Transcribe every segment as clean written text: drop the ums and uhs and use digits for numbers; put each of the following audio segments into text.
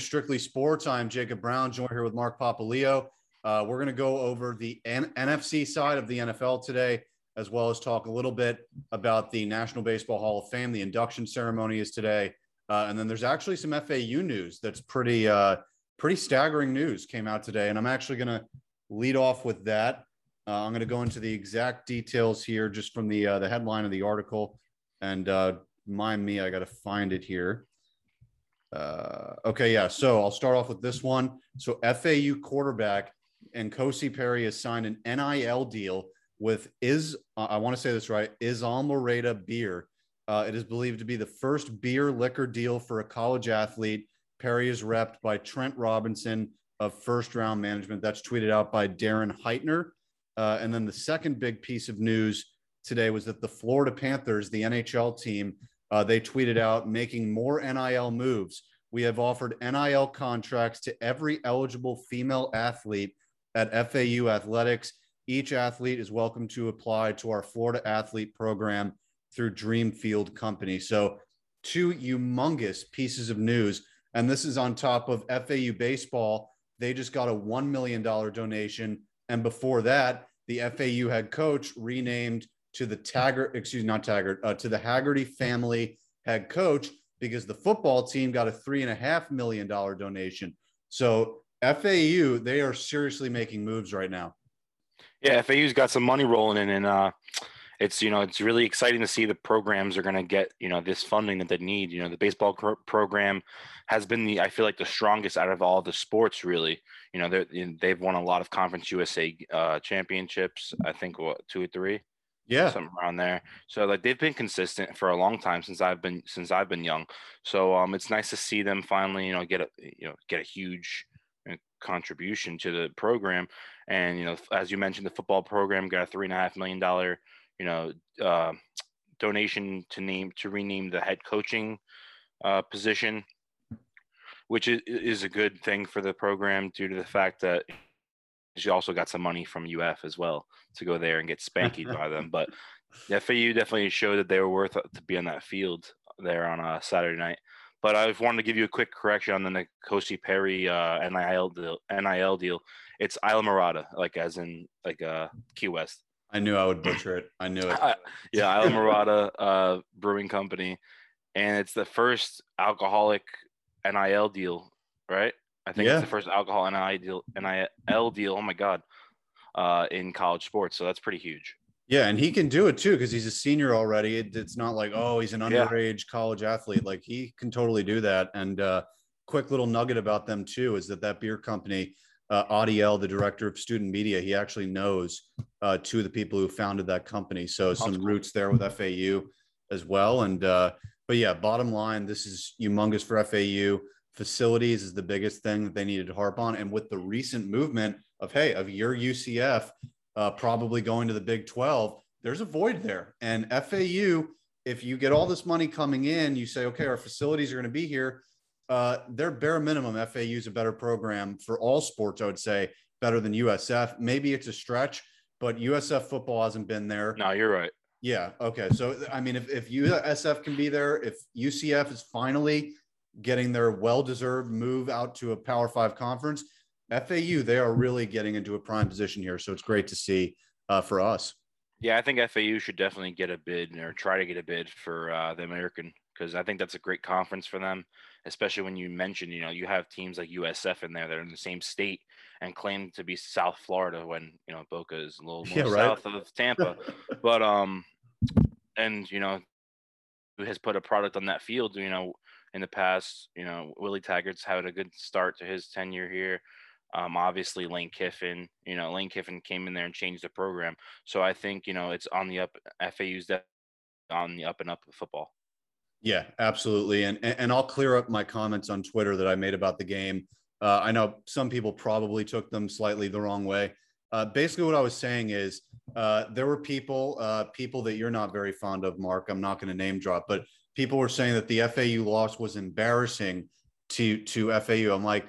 of Strictly Sports. I'm Jacob Brown, joined here with Mark Papaleo. We're going to go over the NFC side of the NFL today, as well as talk a little bit about the National Baseball Hall of Fame. The induction ceremony is today. And then there's actually some FAU news that's pretty staggering news came out today. And I'm actually going to lead off with that. I'm going to go into the exact details here just from the headline of the article. And mind me, I got to find it here. Okay, yeah. So I'll start off with this one. So FAU quarterback Nkosi Perry has signed an NIL deal with Islamorada beer. It is believed to be the first beer liquor deal for a college athlete. Perry is repped by Trent Robinson of First Round Management. That's tweeted out by Darren Heitner. And then the second big piece of news today was that the Florida Panthers, the NHL team, they tweeted out, making more NIL moves. We have offered NIL contracts to every eligible female athlete at FAU Athletics. Each athlete is welcome to apply to our Florida Athlete Program through Dream Field Company. So two humongous pieces of news. And this is on top of FAU baseball. They just got a $1 million donation. And before that, the FAU head coach renamed to the Haggerty family head coach, because the football team got a $3.5 million donation. So FAU, they are seriously making moves right now. Yeah, FAU's got some money rolling in, and it's really exciting to see the programs are going to get, this funding that they need. The baseball program has been the strongest out of all the sports, really. They've won a lot of Conference USA championships, I think, 2 or 3. Yeah, something around there. So they've been consistent for a long time since I've been young. So it's nice to see them finally get a huge contribution to the program. And as you mentioned, the football program got a $3.5 million donation to rename the head coaching position, which is a good thing for the program due to the fact that she also got some money from UF as well to go there and get spanked by them. But FAU definitely showed that they were worth it to be on that field there on a Saturday night. But I wanted to give you a quick correction on the Nkosi Perry NIL deal. It's Islamorada, as in Key West. I knew I would butcher it. I knew it. Islamorada Brewing Company, and it's the first alcoholic NIL deal, right? I think it's the first alcohol NIL deal, oh my God, in college sports. So that's pretty huge. Yeah, and he can do it too because he's a senior already. It's not like, oh, he's an underage college athlete. He can totally do that. And quick little nugget about them too is that beer company, Adiel, the director of student media, he actually knows two of the people who founded that company. So some roots there with FAU as well. And but yeah, bottom line, this is humongous for FAU. Facilities is the biggest thing that they needed to harp on. And with the recent movement of your UCF probably going to the Big 12, there's a void there. And FAU, if you get all this money coming in, you say, okay, our facilities are going to be here. They're bare minimum. FAU is a better program for all sports, I would say, better than USF. Maybe it's a stretch, but USF football hasn't been there. No, you're right. Yeah. Okay. So, if USF can be there, if UCF is finally getting their well-deserved move out to a Power 5 conference, FAU, they are really getting into a prime position here. So it's great to see for us. Yeah, I think FAU should definitely get a bid or try to get a bid for the American, because I think that's a great conference for them, especially when you mentioned, you have teams like USF in there that are in the same state and claim to be South Florida when, Boca is a little more south of Tampa. But, who has put a product on that field, in the past, Willie Taggart's had a good start to his tenure here. Obviously, Lane Kiffin came in there and changed the program. So I think, it's on the up. FAU's on the up and up of football. Yeah, absolutely. And I'll clear up my comments on Twitter that I made about the game. I know some people probably took them slightly the wrong way. Basically, what I was saying is there were people that you're not very fond of, Mark. I'm not going to name drop, but people were saying that the FAU loss was embarrassing to FAU. I'm like,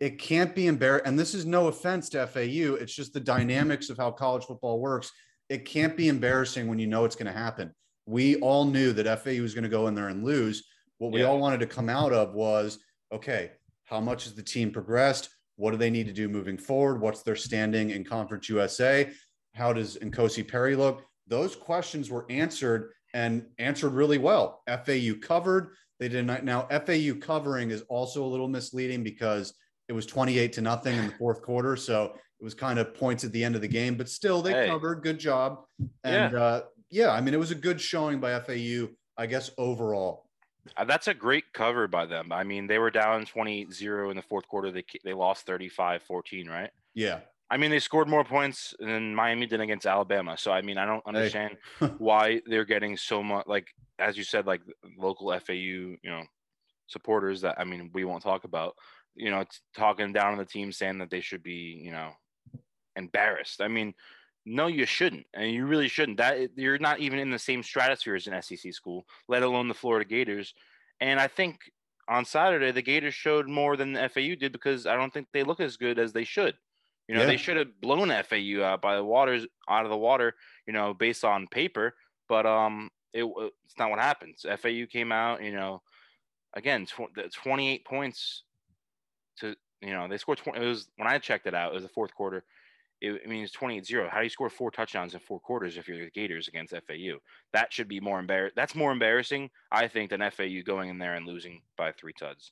it can't be embarrassing. And this is no offense to FAU. It's just the dynamics of how college football works. It can't be embarrassing when you know it's going to happen. We all knew that FAU was going to go in there and lose. What we all wanted to come out of was, okay, How much has the team progressed? What do they need to do moving forward? What's their standing in Conference USA? How does Nkosi Perry look? Those questions were answered, and answered really well. FAU covered. They did not. Now, FAU covering is also a little misleading because it was 28-0 in the fourth quarter. So it was kind of points at the end of the game, but still they covered. Good job. And I mean, it was a good showing by FAU, I guess, overall. That's a great cover by them. I mean, they were down 20-0 in the fourth quarter. They lost 35-14, right? Yeah. I mean, they scored more points than Miami did against Alabama. So, I mean, I don't understand why they're getting so much, like, as you said, like local FAU, you know, supporters that, I mean, we won't talk about, you know, talking down on the team, saying that they should be, you know, embarrassed. I mean, no, you shouldn't. And you really shouldn't. That you're not even in the same stratosphere as an SEC school, let alone the Florida Gators. And I think on Saturday, the Gators showed more than the FAU did because I don't think they look as good as they should. You know, they should have blown FAU out of the water, you know, based on paper, but it's not what happens. FAU came out, you know, again, 28 points to, you know, they scored 20. It was, when I checked it out, it was the fourth quarter. It's 28-0. How do you score 4 touchdowns in 4 quarters if you're the Gators against FAU? That should be more embarrassing. That's more embarrassing, I think, than FAU going in there and losing by 3 tuds.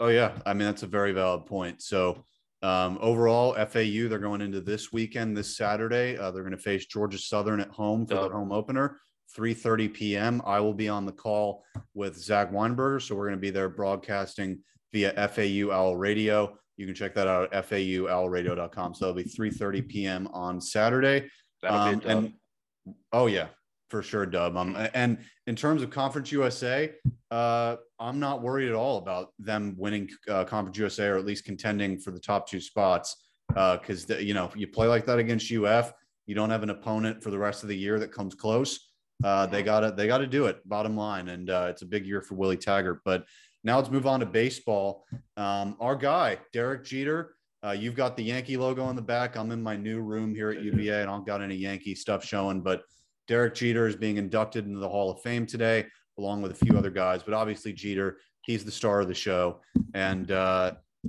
Oh, yeah. I mean, that's a very valid point. So, overall, FAU, they're going into this weekend, this Saturday. They're going to face Georgia Southern at home for their home opener, 3:30 p.m. I will be on the call with Zach Weinberger, so we're going to be there broadcasting via FAU Owl Radio. You can check that out at FAUOwlRadio.com. So it'll be 3:30 p.m. on Saturday. That'll be a dub. Oh, yeah, for sure, dub. And in terms of Conference USA, I'm not worried at all about them winning Conference USA or at least contending for the top 2 spots because, you know, you play like that against UF, you don't have an opponent for the rest of the year that comes close. They got to do it, bottom line, and it's a big year for Willie Taggart. But now let's move on to baseball. Our guy, Derek Jeter, you've got the Yankee logo on the back. I'm in my new room here at UVA. I don't got any Yankee stuff showing, but Derek Jeter is being inducted into the Hall of Fame today, along with a few other guys, but obviously Jeter, he's the star of the show. And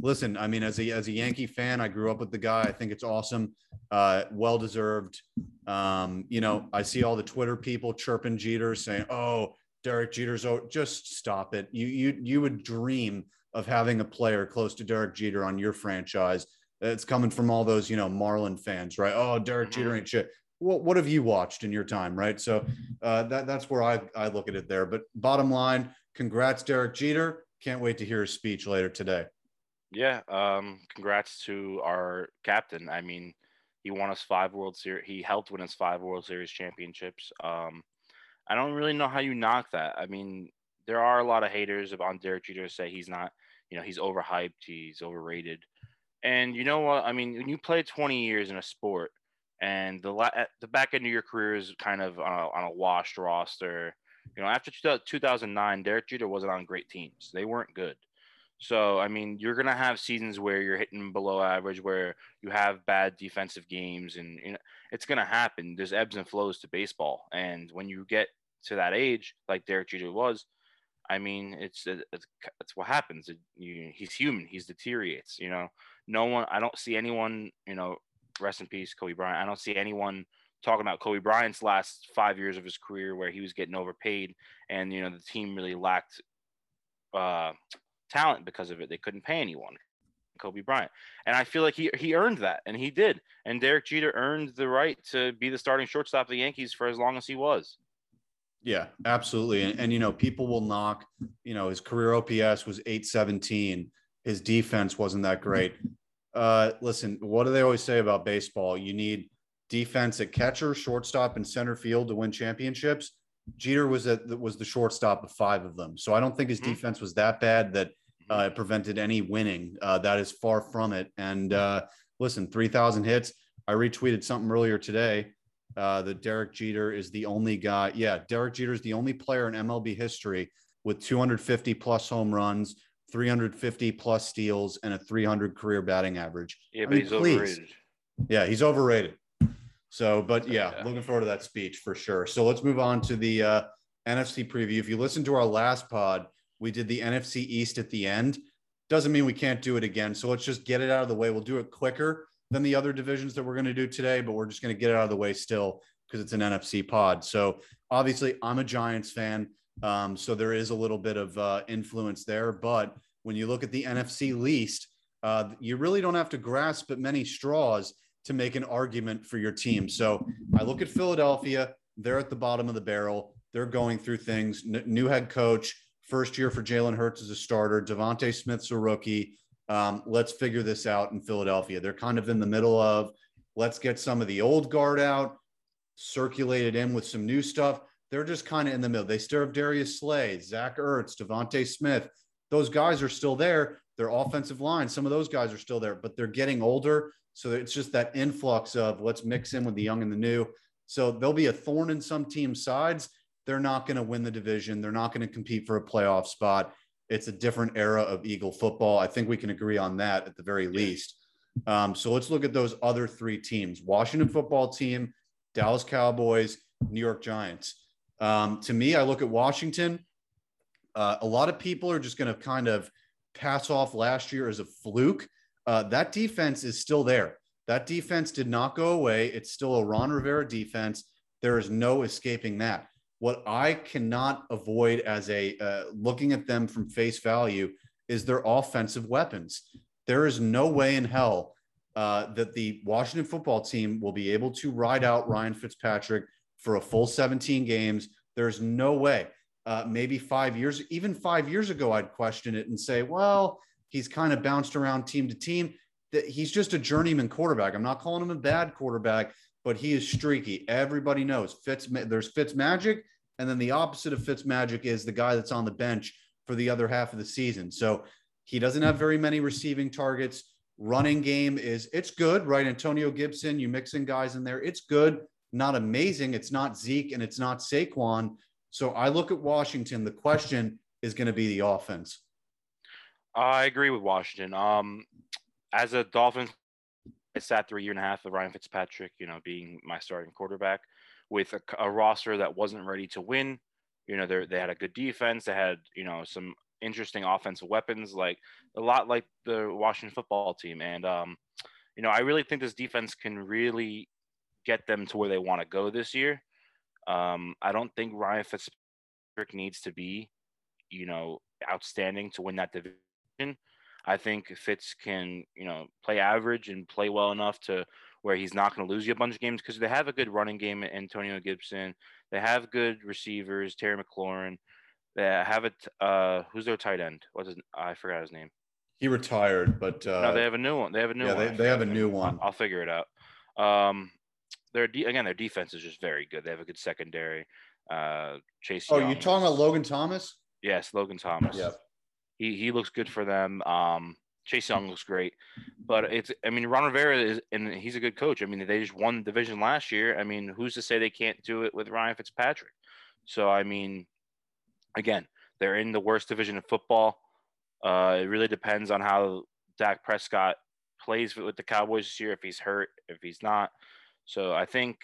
listen, I mean, as a Yankee fan, I grew up with the guy. I think it's awesome. Well-deserved. You know, I see all the Twitter people chirping Jeter saying, oh, Derek Jeter's, just stop it. You would dream of having a player close to Derek Jeter on your franchise. It's coming from all those, you know, Marlin fans, right? Oh, Derek Jeter ain't shit. Well, what have you watched in your time, right? So that's where I look at it there. But bottom line, congrats, Derek Jeter. Can't wait to hear his speech later today. Yeah, congrats to our captain. I mean, he won us 5 World Series. He helped win us 5 World Series championships. I don't really know how you knock that. I mean, there are a lot of haters on Derek Jeter who say he's not, you know, he's overhyped, he's overrated. And you know what? I mean, when you play 20 years in a sport, and the back end of your career is kind of on a washed roster. You know, after 2009, Derek Jeter wasn't on great teams. They weren't good. So, I mean, you're going to have seasons where you're hitting below average, where you have bad defensive games, and you know, it's going to happen. There's ebbs and flows to baseball. And when you get to that age, like Derek Jeter was, I mean, it's what happens. He's human. He deteriorates, you know. I don't see anyone, you know, rest in peace, Kobe Bryant. I don't see anyone talking about Kobe Bryant's last 5 years of his career where he was getting overpaid and, you know, the team really lacked talent because of it. They couldn't pay anyone. Kobe Bryant. And I feel like he earned that, and he did. And Derek Jeter earned the right to be the starting shortstop of the Yankees for as long as he was. Yeah, absolutely. And you know, people will knock, you know, his career OPS was 817. His defense wasn't that great. Listen, what do they always say about baseball? You need defense at catcher, shortstop, and center field to win championships. Jeter was the shortstop of 5 of them. So I don't think his defense was that bad that it prevented any winning. That is far from it. And listen, 3,000 hits. I retweeted something earlier today that Derek Jeter is the only guy. Yeah, Derek Jeter is the only player in MLB history with 250-plus home runs, 350-plus steals, and a 300 career batting average. Yeah, but he's overrated. Yeah, he's overrated. So, but yeah, looking forward to that speech for sure. So let's move on to the NFC preview. If you listen to our last pod, we did the NFC East at the end. doesn't mean we can't do it again. So let's just get it out of the way. We'll do it quicker than the other divisions that we're going to do today, but we're just going to get it out of the way still because it's an NFC pod. So obviously I'm a Giants fan. So there is a little bit of influence there, but when you look at the NFC least, you really don't have to grasp at many straws to make an argument for your team. So I look at Philadelphia, they're at the bottom of the barrel. They're going through things. New head coach, first year for Jalen Hurts as a starter, Devontae Smith's a rookie. Let's figure this out in Philadelphia. They're kind of in the middle of, let's get some of the old guard out, circulate it in with some new stuff. They're just kind of in the middle. They still have Darius Slay, Zach Ertz, Devontae Smith. Those guys are still there. Their offensive line, some of those guys are still there, but they're getting older. So it's just that influx of let's mix in with the young and the new. So there'll be a thorn in some team's sides. They're not going to win the division. They're not going to compete for a playoff spot. It's a different era of Eagle football. I think we can agree on that at the very least. So let's look at those other three teams, Washington football team, Dallas Cowboys, New York Giants. To me, I look at Washington. A lot of people are just going to kind of pass off last year as a fluke. That defense is still there. That defense did not go away. It's still a Ron Rivera defense. There is no escaping that. What I cannot avoid as a looking at them from face value is their offensive weapons. There is no way in hell that the Washington football team will be able to ride out Ryan Fitzpatrick for a full 17 games. There's no way. Maybe 5 years, even 5 years ago, I'd question it and say, well, he's kind of bounced around team to team. He's just a journeyman quarterback. I'm not calling him a bad quarterback, but he is streaky. Everybody knows Fitz. There's Fitz magic. And then the opposite of Fitz magic is the guy that's on the bench for the other half of the season. So he doesn't have very many receiving targets. Running game it's good, right? Antonio Gibson, you mix in guys in there. It's good, not amazing. It's not Zeke and it's not Saquon. So I look at Washington. The question is going to be the offense. I agree with Washington. As a Dolphins, I sat through a year and a half of Ryan Fitzpatrick, being my starting quarterback with a roster that wasn't ready to win. They had a good defense. They had, some interesting offensive weapons, like a lot like the Washington football team. And, I really think this defense can really get them to where they want to go this year. I don't think Ryan Fitzpatrick needs to be, outstanding to win that division. I think Fitz can, play average and play well enough to where he's not going to lose you a bunch of games because they have a good running game at Antonio Gibson. They have good receivers, Terry McLaurin. They have who's their tight end? I forgot his name. He retired, but no, they have a new one. Yeah, they have a new one. I'll figure it out. Their defense is just very good. They have a good secondary. Chase. Oh, you're talking about Logan Thomas? Yes, Logan Thomas. Yeah. He looks good for them. Chase Young looks great, but Ron Rivera is, and he's a good coach. They just won the division last year. Who's to say they can't do it with Ryan Fitzpatrick? So, again, they're in the worst division of football. It really depends on how Dak Prescott plays with the Cowboys this year, if he's hurt, if he's not. So I think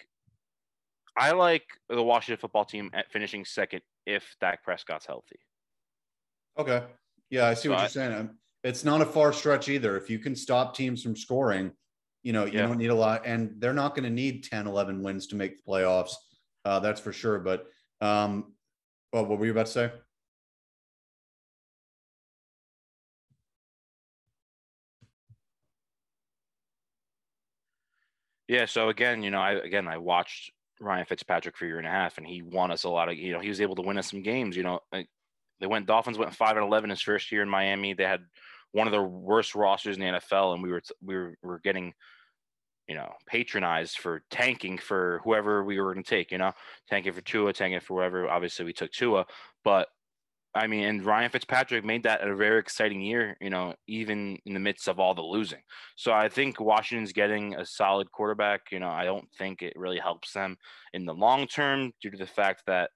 I like the Washington football team at finishing second if Dak Prescott's healthy. Okay. Yeah, I see what you're saying. It's not a far stretch either. If you can stop teams from scoring, you don't need a lot. And they're not going to need 10, 11 wins to make the playoffs. That's for sure. But what were you about to say? Yeah, so again, I watched Ryan Fitzpatrick for a year and a half, and he won us a lot of, he was able to win us some games, Dolphins went 5-11 his first year in Miami. They had one of the worst rosters in the NFL, and we were getting, patronized for tanking for whoever we were going to take. Tanking for Tua, tanking for whoever. Obviously, we took Tua, but and Ryan Fitzpatrick made that a very exciting year. Even in the midst of all the losing. So I think Washington's getting a solid quarterback. I don't think it really helps them in the long term due to the fact that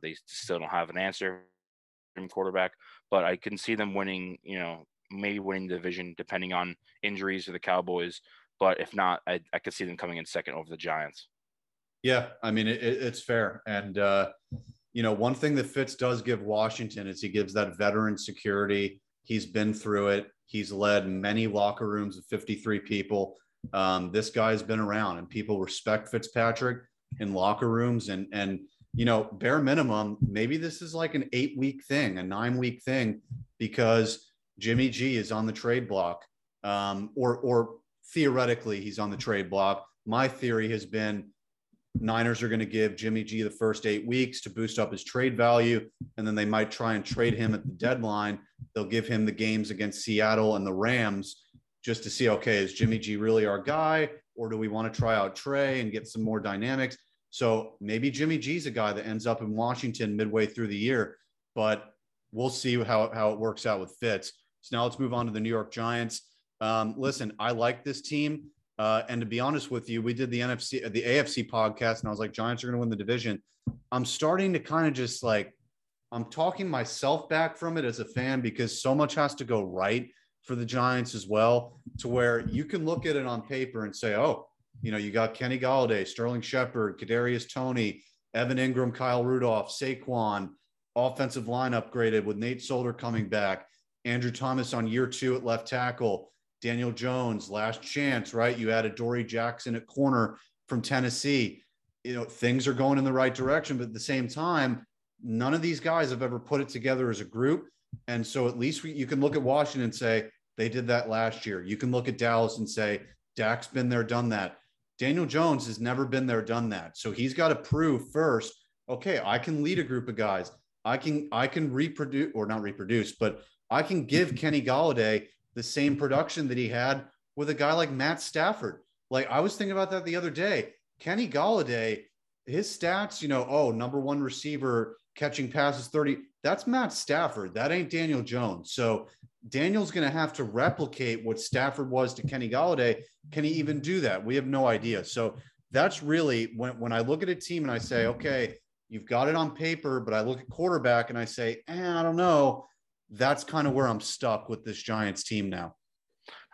they still don't have an answer. Quarterback, but I can see them winning, maybe winning the division depending on injuries to the Cowboys. But if not, I could see them coming in second over the Giants. Yeah, it's fair. And, one thing that Fitz does give Washington is he gives that veteran security. He's been through it. He's led many locker rooms of 53 people. This guy's been around, and people respect Fitzpatrick in locker rooms. And you know, bare minimum, maybe this is like an 8-week thing, a 9-week thing, because Jimmy G is on the trade block, or theoretically he's on the trade block. My theory has been Niners are going to give Jimmy G the first 8 weeks to boost up his trade value, and then they might try and trade him at the deadline. They'll give him the games against Seattle and the Rams just to see, okay, is Jimmy G really our guy, or do we want to try out Trey and get some more dynamics? So maybe Jimmy G's a guy that ends up in Washington midway through the year, but we'll see how it works out with Fitz. So now let's move on to the New York Giants. Listen, I like this team. And to be honest with you, we did the AFC podcast, and I was like, Giants are going to win the division. I'm starting to kind of just like, I'm talking myself back from it as a fan, because so much has to go right for the Giants as well, to where you can look at it on paper and say, oh, you know, you got Kenny Golladay, Sterling Shepard, Kadarius Toney, Evan Ingram, Kyle Rudolph, Saquon, offensive line upgraded with Nate Solder coming back, Andrew Thomas on year 2 at left tackle, Daniel Jones, last chance, right? You added Dory Jackson at corner from Tennessee. You know, things are going in the right direction, but at the same time, none of these guys have ever put it together as a group. And so at least you can look at Washington and say, they did that last year. You can look at Dallas and say, Dak's been there, done that. Daniel Jones has never been there, done that. So he's got to prove first, okay, I can lead a group of guys. I can reproduce, or not reproduce, but I can give Kenny Golladay the same production that he had with a guy like Matt Stafford. Like, I was thinking about that the other day. Kenny Golladay, his stats, you know, oh, number 1 receiver catching passes 30. That's Matt Stafford. That ain't Daniel Jones. So Daniel's going to have to replicate what Stafford was to Kenny Golladay. Can he even do that? We have no idea. So that's really when I look at a team and I say, okay, you've got it on paper, but I look at quarterback and I say, I don't know. That's kind of where I'm stuck with this Giants team now.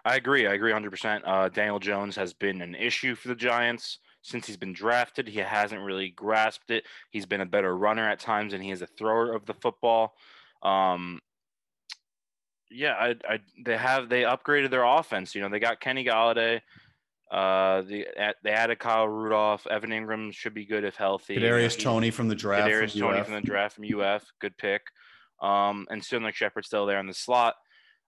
I agree 100%. Daniel Jones has been an issue for the Giants since he's been drafted. He hasn't really grasped it. He's been a better runner at times, and he is a thrower of the football. They upgraded their offense. You know, they got Kenny Golladay. They added Kyle Rudolph. Evan Ingram should be good if healthy. Kadarius Toney from the draft from UF. Good pick. And Sterling Shepard's still there in the slot.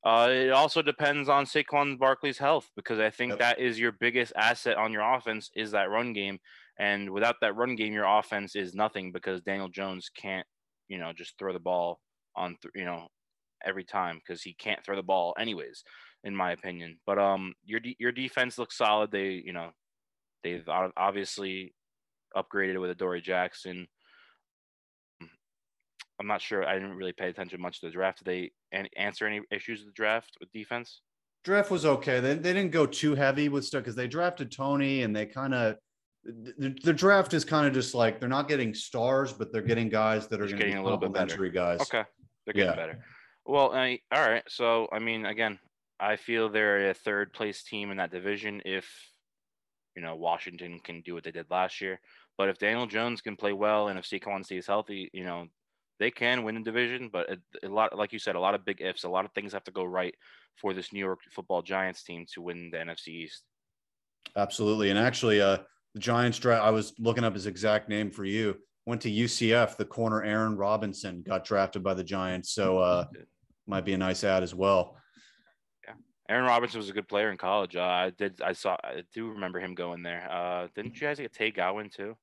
It also depends on Saquon Barkley's health, because I think that is your biggest asset on your offense is that run game. And without that run game, your offense is nothing, because Daniel Jones can't, you know, just throw the ball on, every time, because he can't throw the ball anyways, in my opinion. But your defense looks solid. They've obviously upgraded with Dory Jackson. I'm not sure. I didn't really pay attention much to the draft. Did they answer any issues with the draft with defense? Draft was okay. They didn't go too heavy with stuff, because they drafted Toney, and they kind of the draft is kind of just like they're not getting stars, but they're getting guys that are going to be a little bit better guys. Okay, they're getting better. Well, all right. So I mean, again, I feel they're a third place team in that division if Washington can do what they did last year. But if Daniel Jones can play well and if Saquon stays healthy, they can win the division, but a lot, like you said, a lot of big ifs, a lot of things have to go right for this New York Football Giants team to win the NFC East. Absolutely. And actually, the Giants draft, I was looking up his exact name for you, went to UCF, the corner Aaron Robinson got drafted by the Giants. So might be a nice ad as well. Yeah. Aaron Robinson was a good player in college. I do remember him going there. Didn't you guys get Tay Gowan too?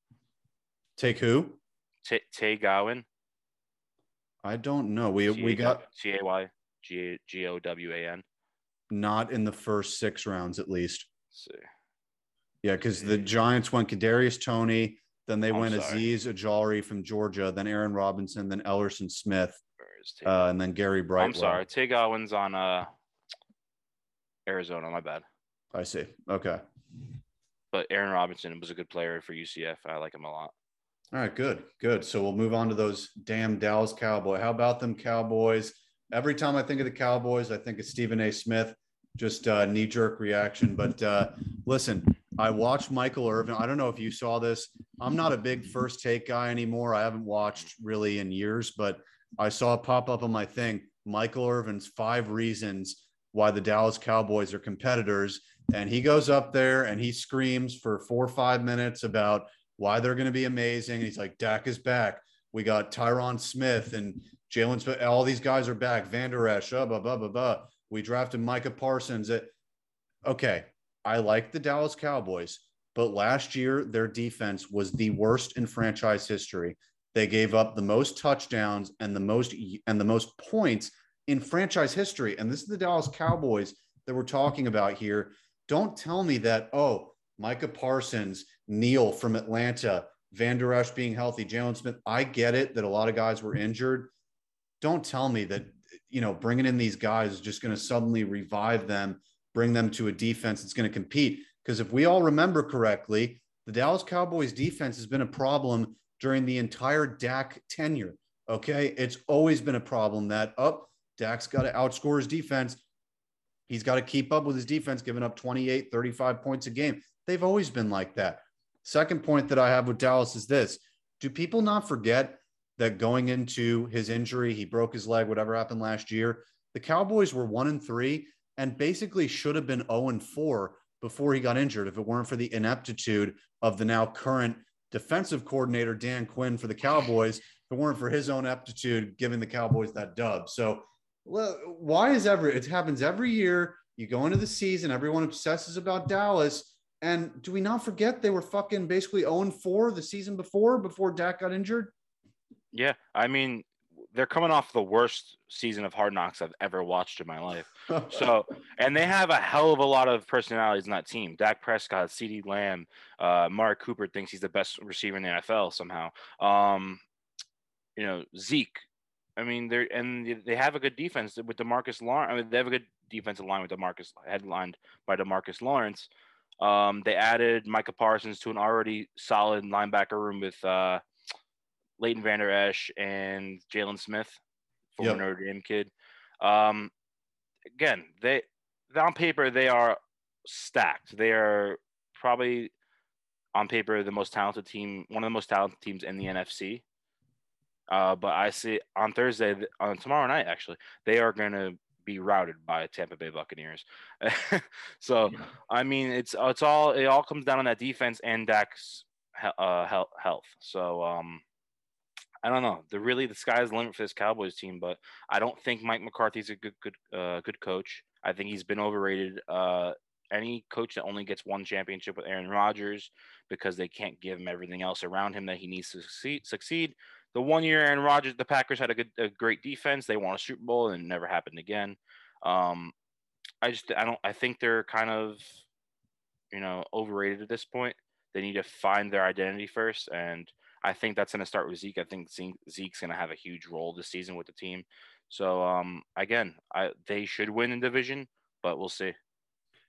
Take who? Tay Gowan. I don't know. We got Gowan. Not in the first 6 rounds, at least. Let's see. Yeah, because the Giants went Kadarius Toney, then they went Azeez Ojolari from Georgia, then Aaron Robinson, then Ellerson Smith, and then Gary Brightwell. I'm sorry, Tay Gowan's on Arizona. My bad. I see. Okay. But Aaron Robinson was a good player for UCF. I like him a lot. All right, good. So we'll move on to those damn Dallas Cowboys. How about them Cowboys? Every time I think of the Cowboys, I think of Stephen A. Smith, just a knee-jerk reaction. But listen, I watched Michael Irvin. I don't know if you saw this. I'm not a big first take guy anymore. I haven't watched really in years, but I saw it pop up on my thing. Michael Irvin's 5 reasons why the Dallas Cowboys are competitors. And he goes up there and he screams for 4 or 5 minutes about why they're going to be amazing. And he's like, Dak is back. We got Tyron Smith and Jalen Smith. All these guys are back. Van Der Esch, blah, blah, blah, blah. We drafted Micah Parsons. Okay, I like the Dallas Cowboys, but last year their defense was the worst in franchise history. They gave up the most touchdowns and the most points in franchise history. And this is the Dallas Cowboys that we're talking about here. Don't tell me that, oh, Micah Parsons, Neal from Atlanta, Van Der Esch being healthy, Jaylon Smith. I get it that a lot of guys were injured. Don't tell me that, you know, bringing in these guys is just going to suddenly revive them, bring them to a defense that's going to compete. Because if we all remember correctly, the Dallas Cowboys defense has been a problem during the entire Dak tenure. Okay. It's always been a problem that Dak's got to outscore his defense. He's got to keep up with his defense, giving up 28, 35 points a game. They've always been like that. Second point that I have with Dallas is this. Do people not forget that going into his injury, he broke his leg, whatever happened last year, the Cowboys were 1-3 and basically should have been 0-4 before he got injured if it weren't for the ineptitude of the now current defensive coordinator, Dan Quinn, for the Cowboys, if it weren't for his own aptitude giving the Cowboys that dub. So why is it happens every year. You go into the season, everyone obsesses about Dallas. And do we not forget they were fucking basically 0-4 the season before Dak got injured? Yeah, I mean, they're coming off the worst season of Hard Knocks I've ever watched in my life. So, and they have a hell of a lot of personalities in that team. Dak Prescott, CeeDee Lamb, Mark Cooper thinks he's the best receiver in the NFL somehow. You know, Zeke. I mean, they have a good defense with DeMarcus Lawrence. I mean, they have a good defensive line with DeMarcus, headlined by DeMarcus Lawrence. They added Micah Parsons to an already solid linebacker room with Leighton Van Der Esch and Jaylon Smith, former Notre Dame kid. Again, on paper, they are stacked. They are probably on paper the most talented team, one of the most talented teams in the NFC. But I see tomorrow night, actually, they are going to be routed by Tampa Bay Buccaneers. So, yeah. I mean, it all comes down on that defense and Dak's health. So, I don't know. Really, the sky's the limit for this Cowboys team, but I don't think Mike McCarthy's a good coach. I think he's been overrated. Any coach that only gets one championship with Aaron Rodgers because they can't give him everything else around him that he needs to succeed. The one year Aaron Rodgers, the Packers had a great defense. They won a Super Bowl, and it never happened again. I think they're kind of, you know, overrated at this point. They need to find their identity first, and I think that's going to start with Zeke. I think Zeke's going to have a huge role this season with the team. So, they should win in division, but we'll see.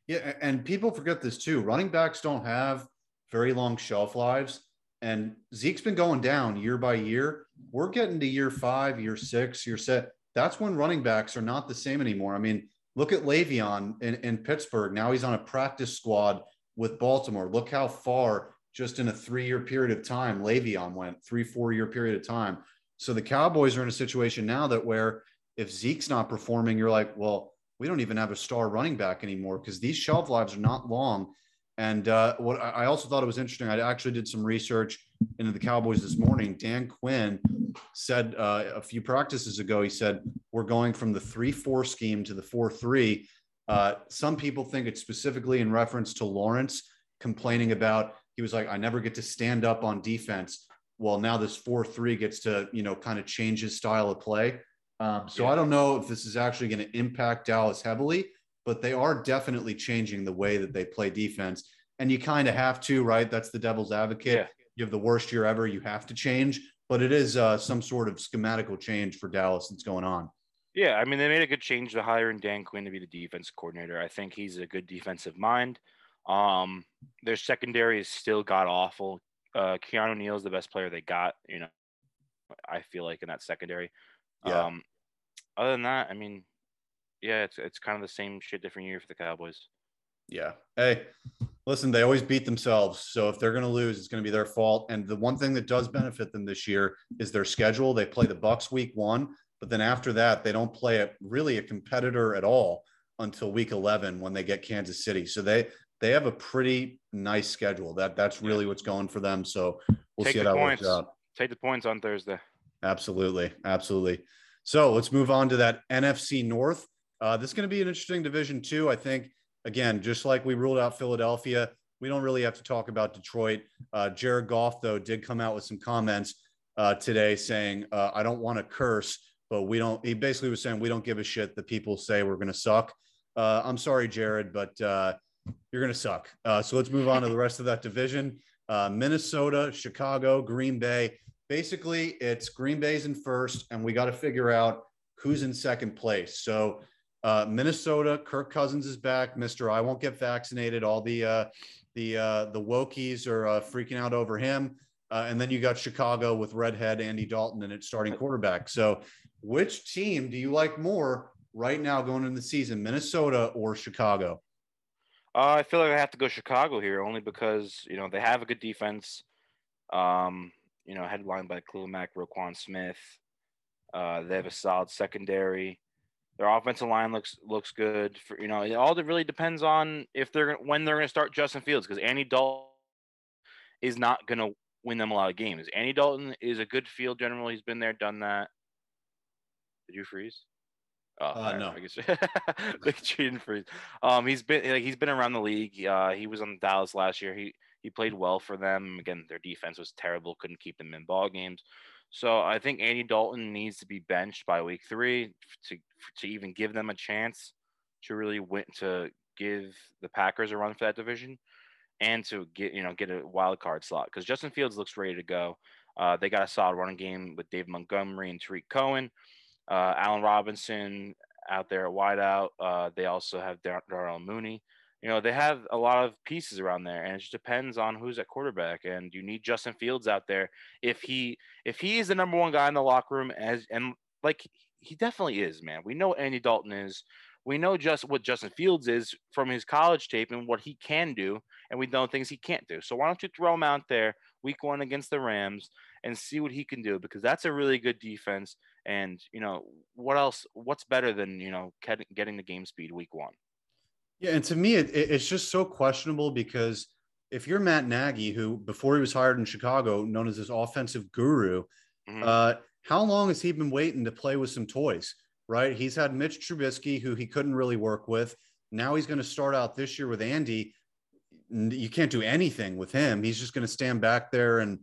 Yeah, and people forget this too. Running backs don't have very long shelf lives, and Zeke's been going down year by year. We're getting to year 5, year 6, year 7. That's when running backs are not the same anymore. I mean, look at Le'Veon in Pittsburgh. Now he's on a practice squad with Baltimore. Look how far – just in a 3-year period of time, Le'Veon went 3-4-year period of time. So the Cowboys are in a situation now that where if Zeke's not performing, you're like, well, we don't even have a star running back anymore because these shelf lives are not long. And what I also thought it was interesting, I actually did some research into the Cowboys this morning. Dan Quinn said a few practices ago, he said, we're going from the 3-4 scheme to the 4-3. Some people think it's specifically in reference to Lawrence complaining about, he was like, I never get to stand up on defense. Well, now this 4-3 gets to, you know, kind of change his style of play. I don't know if this is actually going to impact Dallas heavily, but they are definitely changing the way that they play defense. And you kind of have to, right? That's the devil's advocate. Yeah. You have the worst year ever. You have to change. But it is some sort of schematical change for Dallas that's going on. Yeah, I mean, they made a good change to hiring Dan Quinn to be the defense coordinator. I think he's a good defensive mind. Their secondary is still god awful. Keanu Neal is the best player they got, you know, I feel like, in that secondary. Yeah. Other than that, I mean, yeah, it's kind of the same shit, different year for the Cowboys. Yeah. Hey, listen, they always beat themselves. So if they're going to lose, it's going to be their fault. And the one thing that does benefit them this year is their schedule. They play the Bucs week 1. But then after that, they don't play really a competitor at all until week 11 when they get Kansas City. So they have a pretty nice schedule. That's really what's going for them. So we'll see how that works out. Take the points on Thursday. Absolutely. Absolutely. So let's move on to that NFC North. This is going to be an interesting division too. I think, again, just like we ruled out Philadelphia, we don't really have to talk about Detroit. Jared Goff, though, did come out with some comments today saying, I don't want to curse, but he basically was saying, we don't give a shit that people say we're going to suck. I'm sorry, Jared, but you're going to suck. So let's move on to the rest of that division. Minnesota, Chicago, Green Bay. Basically, it's Green Bay's in first, and we got to figure out who's in second place. So Minnesota, Kirk Cousins is back. Mr. I won't get vaccinated. All the wokies are freaking out over him. And then you got Chicago with redhead Andy Dalton and its starting quarterback. So which team do you like more right now going into the season, Minnesota or Chicago? I feel like I have to go Chicago here only because, you know, they have a good defense, you know, headlined by Klumac, Roquan Smith. They have a solid secondary. Their offensive line looks good. For, you know, it all really depends on when they're going to start Justin Fields, because Andy Dalton is not going to win them a lot of games. Andy Dalton is a good field general. He's been there, done that. Did you freeze? No, I guess you didn't freeze. He's been around the league. He was on Dallas last year. He played well for them. Again, their defense was terrible. Couldn't keep them in ball games. So I think Andy Dalton needs to be benched by week 3 to even give them a chance to really give the Packers a run for that division and to get a wild card slot, because Justin Fields looks ready to go. They got a solid running game with Dave Montgomery and Tariq Cohen. Allen Robinson out there at wideout. They also have Darnell Mooney. You know, they have a lot of pieces around there, and it just depends on who's at quarterback. And you need Justin Fields out there. If he is the number one guy in the locker room, he definitely is, man. We know what Andy Dalton is. We know just what Justin Fields is from his college tape and what he can do, and we know things he can't do. So why don't you throw him out there week 1 against the Rams and see what he can do, because that's a really good defense. And, you know, what else, what's better than, you know, getting the game speed week 1? Yeah. And to me, it's just so questionable, because if you're Matt Nagy, who before he was hired in Chicago, known as his offensive guru, mm-hmm. How long has he been waiting to play with some toys, right? He's had Mitch Trubisky, who he couldn't really work with. Now he's going to start out this year with Andy. You can't do anything with him. He's just going to stand back there and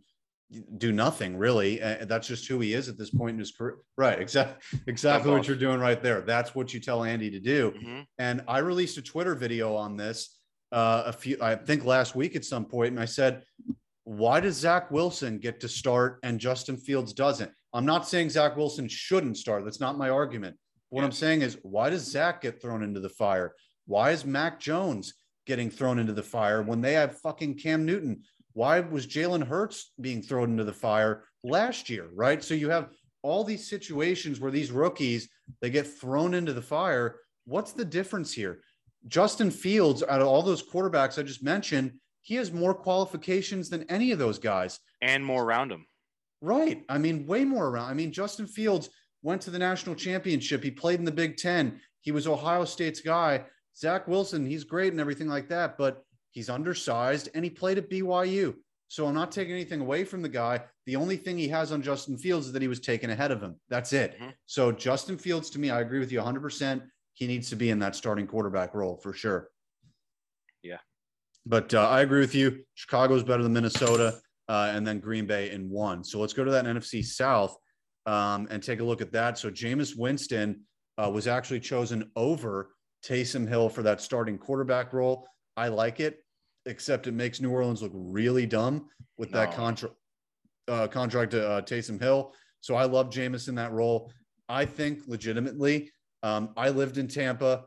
do nothing, really. That's just who he is at this point in his career. Right. Exactly what you're doing right there. That's what you tell Andy to do. Mm-hmm. And I released a Twitter video on this I think last week at some point, and I said, why does Zach Wilson get to start and Justin Fields doesn't? I'm not saying Zach Wilson shouldn't start. That's not my argument. What I'm saying is, why does Zach get thrown into the fire? Why is Mac Jones getting thrown into the fire when they have fucking Cam Newton? Why was Jalen Hurts being thrown into the fire last year, right? So you have all these situations where these rookies, they get thrown into the fire. What's the difference here? Justin Fields, out of all those quarterbacks I just mentioned, he has more qualifications than any of those guys. And more around him. Right. I mean, way more around. I mean, Justin Fields went to the national championship. He played in the Big Ten. He was Ohio State's guy. Zach Wilson, he's great and everything like that, but he's undersized, and he played at BYU. So I'm not taking anything away from the guy. The only thing he has on Justin Fields is that he was taken ahead of him. That's it. Mm-hmm. So Justin Fields, to me, I agree with you 100%. He needs to be in that starting quarterback role for sure. Yeah. But I agree with you. Chicago's better than Minnesota, and then Green Bay in 1. So let's go to that NFC South and take a look at that. So Jameis Winston was actually chosen over Taysom Hill for that starting quarterback role. I like it, except it makes New Orleans look really dumb with that contract to Taysom Hill. So I love Jameis in that role. I think legitimately, I lived in Tampa.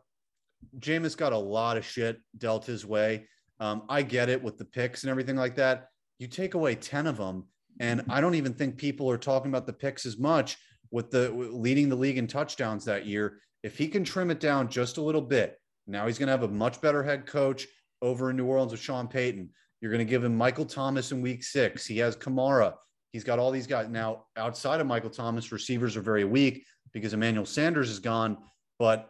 Jameis got a lot of shit dealt his way. I get it with the picks and everything like that. You take away 10 of them, and I don't even think people are talking about the picks as much with the leading the league in touchdowns that year. If he can trim it down just a little bit, now he's going to have a much better head coach over in New Orleans with Sean Payton. You're going to give him Michael Thomas in week 6. He has Kamara. He's got all these guys. Now, outside of Michael Thomas, receivers are very weak. because Emmanuel Sanders is gone. But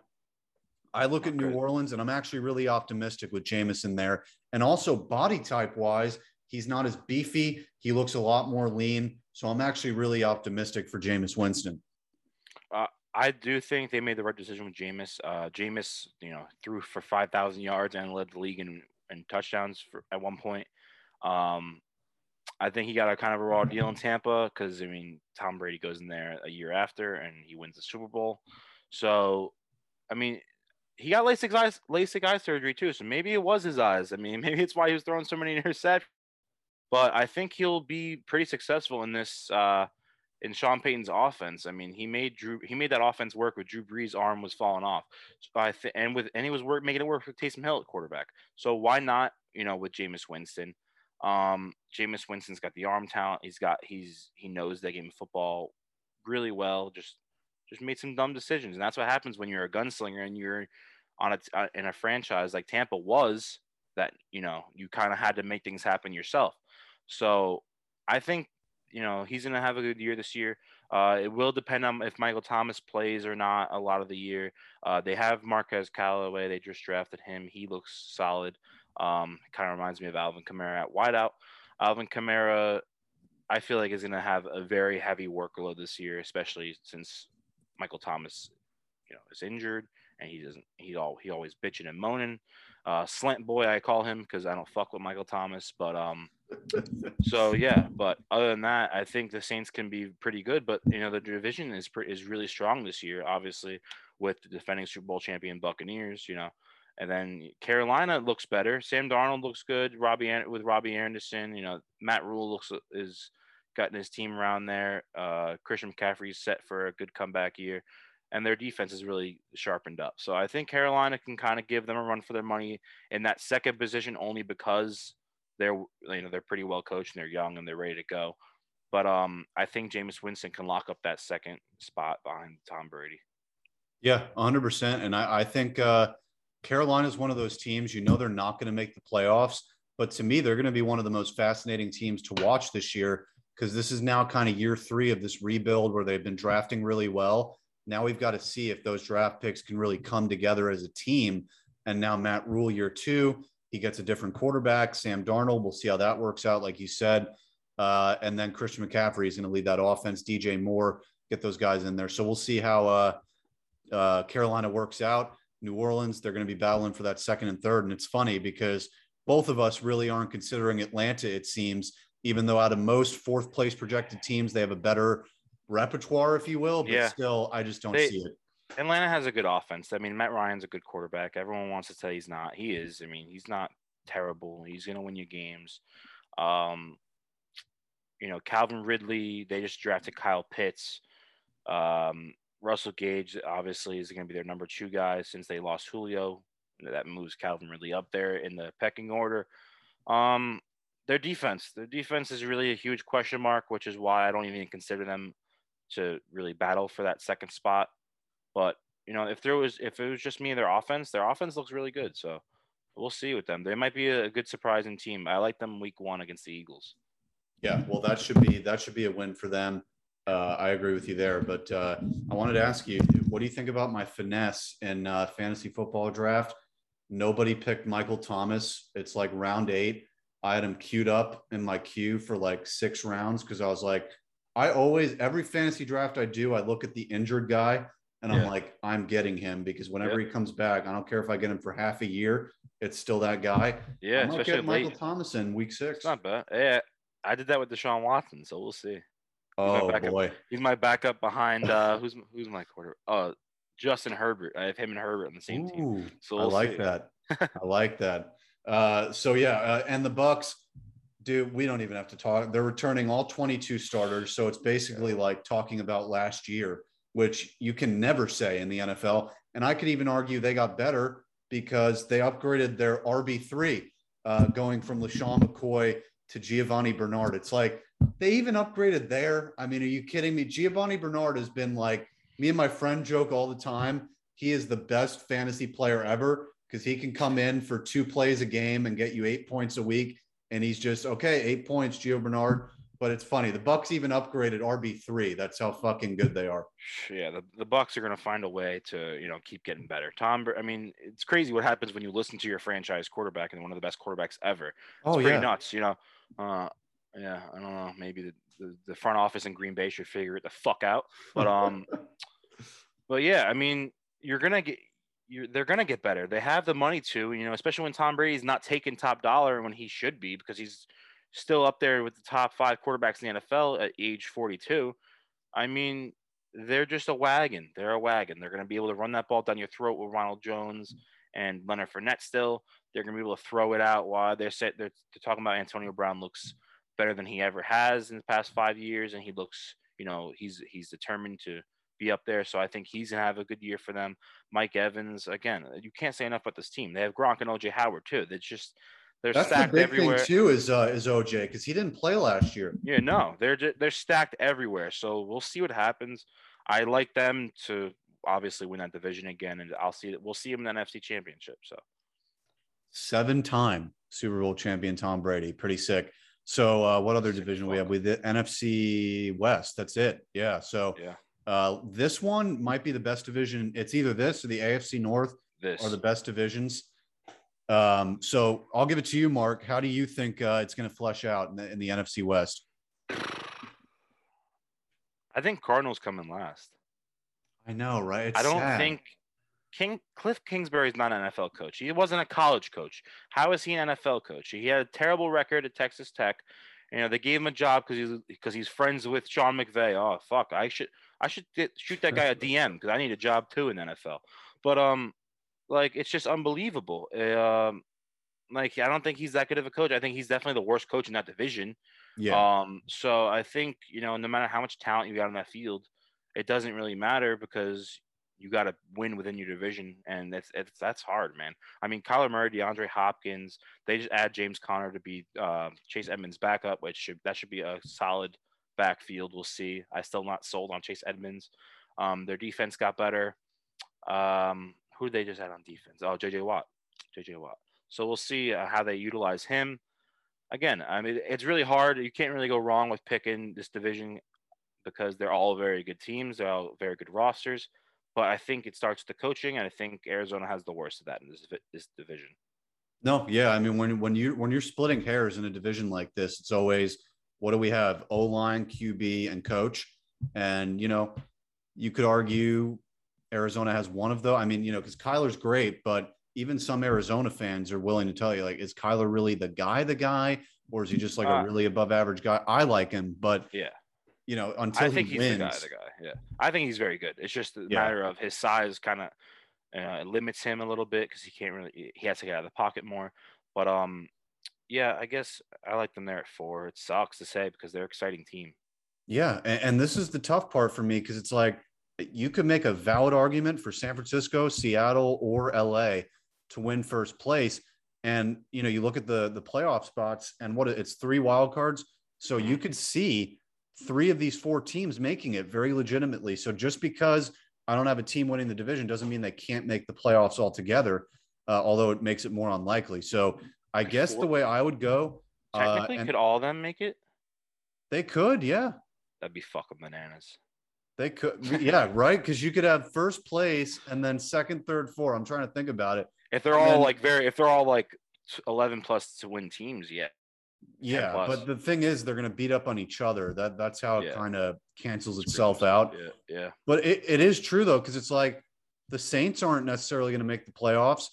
I look at New Orleans, and I'm actually really optimistic with Jameis there. And also body type wise, he's not as beefy. He looks a lot more lean. So I'm actually really optimistic for Jameis Winston. I do think they made the right decision with Jameis. Jameis, threw for 5,000 yards and led the league in touchdowns at one point. I think he got a kind of a raw deal in Tampa because, Tom Brady goes in there a year after and he wins the Super Bowl. So, he got LASIK eye surgery too, so maybe it was his eyes. Maybe it's why he was throwing so many interceptions. But I think he'll be pretty successful in this in Sean Payton's offense. He made that offense work with Drew Brees' arm was falling off, so he was making it work with Taysom Hill at quarterback. So why not with Jameis Winston? Jameis Winston's got the arm talent. He knows that game of football really well. Just made some dumb decisions, and that's what happens when you're a gunslinger and you're in a franchise like Tampa was that you kind of had to make things happen yourself. So I think he's going to have a good year this year. It will depend on if Michael Thomas plays or not a lot of the year. They have Marquez Callaway. They just drafted him. He looks solid. Kind of reminds me of Alvin Kamara at wideout. Alvin Kamara, I feel like, is going to have a very heavy workload this year, especially since Michael Thomas, is injured, and he always bitching and moaning. Slant boy, I call him, because I don't fuck with Michael Thomas. But so yeah. But other than that, I think the Saints can be pretty good. But the division is really strong this year, obviously, with the defending Super Bowl champion Buccaneers. And then Carolina looks better. Sam Darnold looks good. Robbie Anderson, Matt Rule is gotten his team around there. Christian McCaffrey's set for a good comeback year, and their defense is really sharpened up. So I think Carolina can kind of give them a run for their money in that second position, only because they're pretty well coached and they're young and they're ready to go. But I think Jameis Winston can lock up that second spot behind Tom Brady. Yeah, 100%. And I think Carolina is one of those teams, they're not going to make the playoffs, but to me, they're going to be one of the most fascinating teams to watch this year, because this is now kind of year three of this rebuild where they've been drafting really well. Now we've got to see if those draft picks can really come together as a team. And now Matt Rule, year two, he gets a different quarterback. Sam Darnold, we'll see how that works out, like you said. And then Christian McCaffrey is going to lead that offense. DJ Moore, get those guys in there. So we'll see how Carolina works out. New Orleans, they're going to be battling for that second and third. And it's funny because both of us really aren't considering Atlanta, it seems, even though out of most fourth place projected teams, they have a better repertoire, if you will, but yeah. Still, I just don't see it. Atlanta has a good offense. Matt Ryan's a good quarterback. Everyone wants to tell he's not. He is. He's not terrible. He's going to win you games. Calvin Ridley, they just drafted Kyle Pitts. Russell Gage, obviously, is going to be their number two guy since they lost Julio. That moves Calvin Ridley up there in the pecking order. Their defense is really a huge question mark, which is why I don't even consider them to really battle for that second spot. But, if it was just me and their offense looks really good. So we'll see with them. They might be a good surprising team. I like them week one against the Eagles. Yeah, well, that should be a win for them. I agree with you there. But I wanted to ask you, what do you think about my finesse in fantasy football draft? Nobody picked Michael Thomas. It's like round 8. I had him queued up in my queue for like 6 rounds because I was like, every fantasy draft I do, I look at the injured guy and I'm like, I'm getting him because whenever he comes back, I don't care if I get him for half a year, it's still that guy. Yeah, I'm especially Michael Thomas in week 6. It's not bad. Yeah, I did that with Deshaun Watson, so we'll see. Oh boy, he's my backup behind who's my quarterback? Justin Herbert. I have him and Herbert on the same team. So we'll see. That. I like that. And the Bucs, dude, we don't even have to talk. They're returning all 22 starters, so it's basically like talking about last year, which you can never say in the NFL. And I could even argue they got better because they upgraded their RB3, going from LeSean McCoy to Giovanni Bernard. It's like they even upgraded there. Are you kidding me? Giovanni Bernard has been like, me and my friend joke all the time, he is the best fantasy player ever, because he can come in for 2 plays a game and get you 8 points a week. And he's just, okay, 8 points, Gio Bernard. but it's funny. The Bucs even upgraded RB3. That's how fucking good they are. Yeah, the Bucs are going to find a way to, you know, keep getting better. I mean, it's crazy what happens when you listen to your franchise quarterback and one of the best quarterbacks ever. It's pretty nuts, you know. Yeah, I don't know. Maybe the front office in Green Bay should figure it the fuck out. But but yeah, I mean, you're going to get they're going to get better. They have the money to, you know, especially when Tom Brady's not taking top dollar when he should be, because he's still up there with the top five quarterbacks in the NFL at age 42. I mean, they're just a wagon. They're a wagon. They're going to be able to run that ball down your throat with Ronald Jones and Leonard Fournette still. They're going to be able to throw it out while they're talking about Antonio Brown looks better than he ever has in the past 5 years. And he looks, you know, he's determined to be up there. So I think he's going to have a good year for them. Mike Evans, again, you can't say enough about this team. They have Gronk and OJ Howard too. That's stacked the big everywhere. Thing too is OJ, because he didn't play last year. Yeah, no, they're stacked everywhere. So we'll see what happens. I like them to obviously win that division again, and we'll see them in the NFC Championship. So 7-time Super Bowl champion Tom Brady, pretty sick. So what other division we have with the NFC West? That's it. Yeah. So yeah. This one might be the best division. It's either this or the AFC North are the best divisions. So I'll give it to you, Mark. How do you think it's going to flesh out in the NFC West? I think Cardinals come in last. I know, right? It's I don't think Cliff Kingsbury's not an NFL coach. He wasn't a college coach. How is he an NFL coach? He had a terrible record at Texas Tech. You know, they gave him a job because he's friends with Sean McVay. Oh fuck, I should shoot that guy a DM because I need a job too in the NFL. But like, it's just unbelievable. Like, I don't think he's that good of a coach. I think he's definitely the worst coach in that division. Yeah. So I think, you know, no matter how much talent you got on that field, it doesn't really matter because you got to win within your division. And that's hard, man. I mean, Kyler Murray, DeAndre Hopkins, they just add James Conner to be Chase Edmonds' backup, which should be a solid backfield. We'll see. I still not sold on Chase Edmonds. Their defense got better. Who did they just add on defense? Oh, J.J. Watt. So we'll see how they utilize him. Again, I mean, it's really hard. You can't really go wrong with picking this division because they're all very good teams. They're all very good rosters. But I think it starts with the coaching, and I think Arizona has the worst of that in this division. No, yeah. I mean, when you're splitting hairs in a division like this, it's always, what do we have? O-line, QB, and coach. And, you know, you could argue – Arizona has one of those. I mean, you know, because Kyler's great, but even some Arizona fans are willing to tell you, like, is Kyler really the guy, or is he just like a really above average guy? I like him, but yeah, you know, until he wins, the guy. Yeah, I think he's very good. It's just a matter of his size kind of limits him a little bit because he has to get out of the pocket more. But yeah, I guess I like them there at 4. It sucks to say because they're an exciting team. Yeah, and this is the tough part for me because it's like, you could make a valid argument for San Francisco, Seattle, or LA to win first place. And, you know, you look at the playoff spots and it's 3 wild cards. So you could see 3 of these 4 teams making it very legitimately. So just because I don't have a team winning the division doesn't mean they can't make the playoffs altogether, although it makes it more unlikely. So I guess the way I would go. Technically, could all of them make it? They could, yeah. That'd be fucking bananas. They could, yeah, right? Because you could have first place and then second, third, 4. I'm trying to think about it. If they're all like 11 plus to win teams, yeah. Yeah, but the thing is, they're going to beat up on each other. That's how it kind of cancels itself out. Yeah. But it is true though, because it's like the Saints aren't necessarily going to make the playoffs.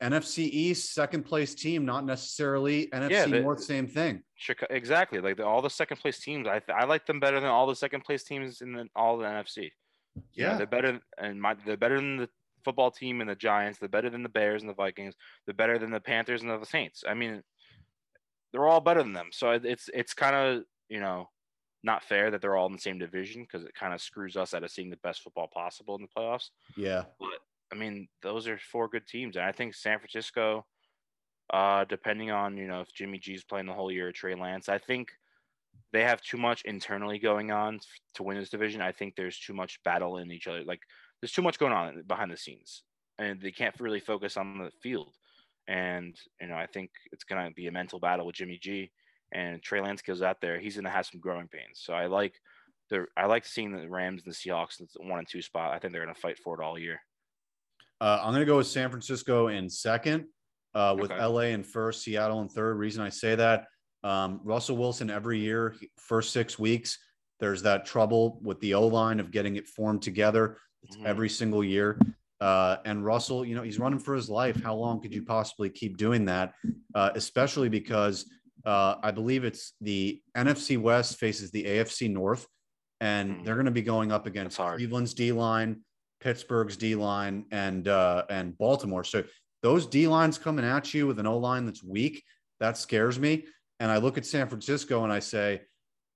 NFC East, second place team, not necessarily NFC North, same thing. Chicago, exactly. Like all the second place teams, I like them better than all the second place teams in all the NFC. Yeah, they're better, and they're better than the football team and the Giants. They're better than the Bears and the Vikings. They're better than the Panthers and the Saints. I mean, they're all better than them. So it's kind of, you know, not fair that they're all in the same division because it kind of screws us out of seeing the best football possible in the playoffs. Yeah, but I mean, those are 4 good teams. And I think San Francisco, depending on, you know, if Jimmy G's playing the whole year or Trey Lance, I think they have too much internally going on to win this division. I think there's too much battle in each other. Like, there's too much going on behind the scenes, and they can't really focus on the field. And, you know, I think it's going to be a mental battle with Jimmy G and Trey Lance goes out there, he's going to have some growing pains. So I like seeing the Rams and the Seahawks in the 1 and 2 spot. I think they're going to fight for it all year. I'm going to go with San Francisco in second, with LA in first, Seattle in third. Reason I say that, Russell Wilson every year, first 6 weeks, there's that trouble with the O-line of getting it formed together. It's every single year. And Russell, you know, he's running for his life. How long could you possibly keep doing that? Especially because I believe it's the NFC West faces the AFC North, and they're going to be going up against Cleveland's D-line, Pittsburgh's D-line, and Baltimore. So those D-lines coming at you with an O-line that's weak, that scares me. And I look at San Francisco and I say,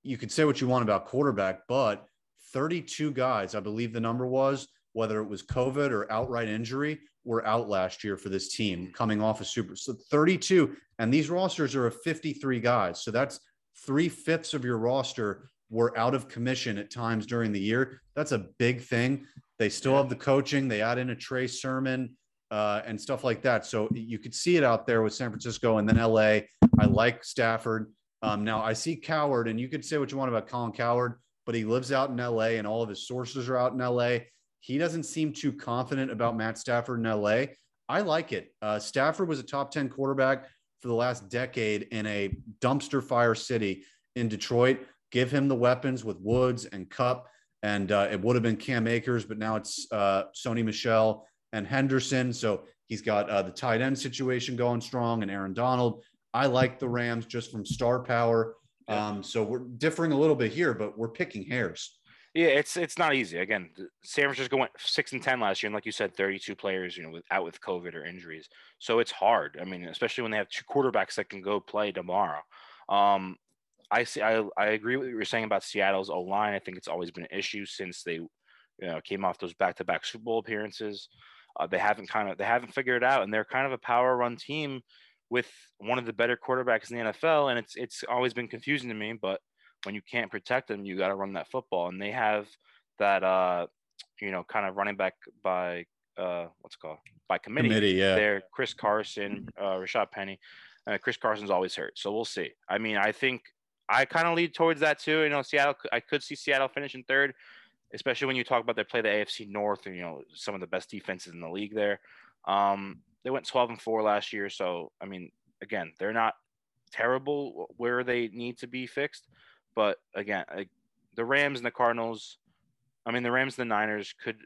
you could say what you want about quarterback, but 32 guys, I believe the number was, whether it was COVID or outright injury, were out last year for this team coming off a Super. So 32, and these rosters are of 53 guys. So that's 3/5 of your roster were out of commission at times during the year. That's a big thing. They still have the coaching. They add in a Trey Sermon and stuff like that. So you could see it out there with San Francisco and then LA. I like Stafford. Now I see Coward, and you could say what you want about Colin Coward, but he lives out in LA and all of his sources are out in LA. He doesn't seem too confident about Matt Stafford in LA. I like it. Stafford was a top 10 quarterback for the last decade in a dumpster fire city in Detroit. Give him the weapons with Woods and Kupp, and it would have been Cam Akers, but now it's Sony Michel and Henderson. So he's got the tight end situation going strong, and Aaron Donald. I like the Rams just from star power. So we're differing a little bit here, but we're picking hairs. Yeah, it's not easy. Again, San Francisco went 6-10 last year, and like you said, 32 players, you know, out with COVID or injuries. So it's hard. I mean, especially when they have two quarterbacks that can go play tomorrow. I agree with what you were saying about Seattle's O-line. I think it's always been an issue since they, you know, came off those back-to-back Super Bowl appearances. They haven't figured it out, and they're kind of a power run team with one of the better quarterbacks in the NFL, and it's always been confusing to me. But when you can't protect them, you got to run that football, and they have that, you know, kind of running back by what's it called, by committee. Yeah. They're Chris Carson, Rashad Penny. Chris Carson's always hurt, so we'll see. I mean, I think I kind of lead towards that too. You know, Seattle. I could see Seattle finishing third, especially when you talk about they play the AFC North, and you know, some of the best defenses in the league there. They went 12-4 last year. So, I mean, again, they're not terrible where they need to be fixed. But, again, the Rams and the Cardinals, I mean, the Rams and the Niners could,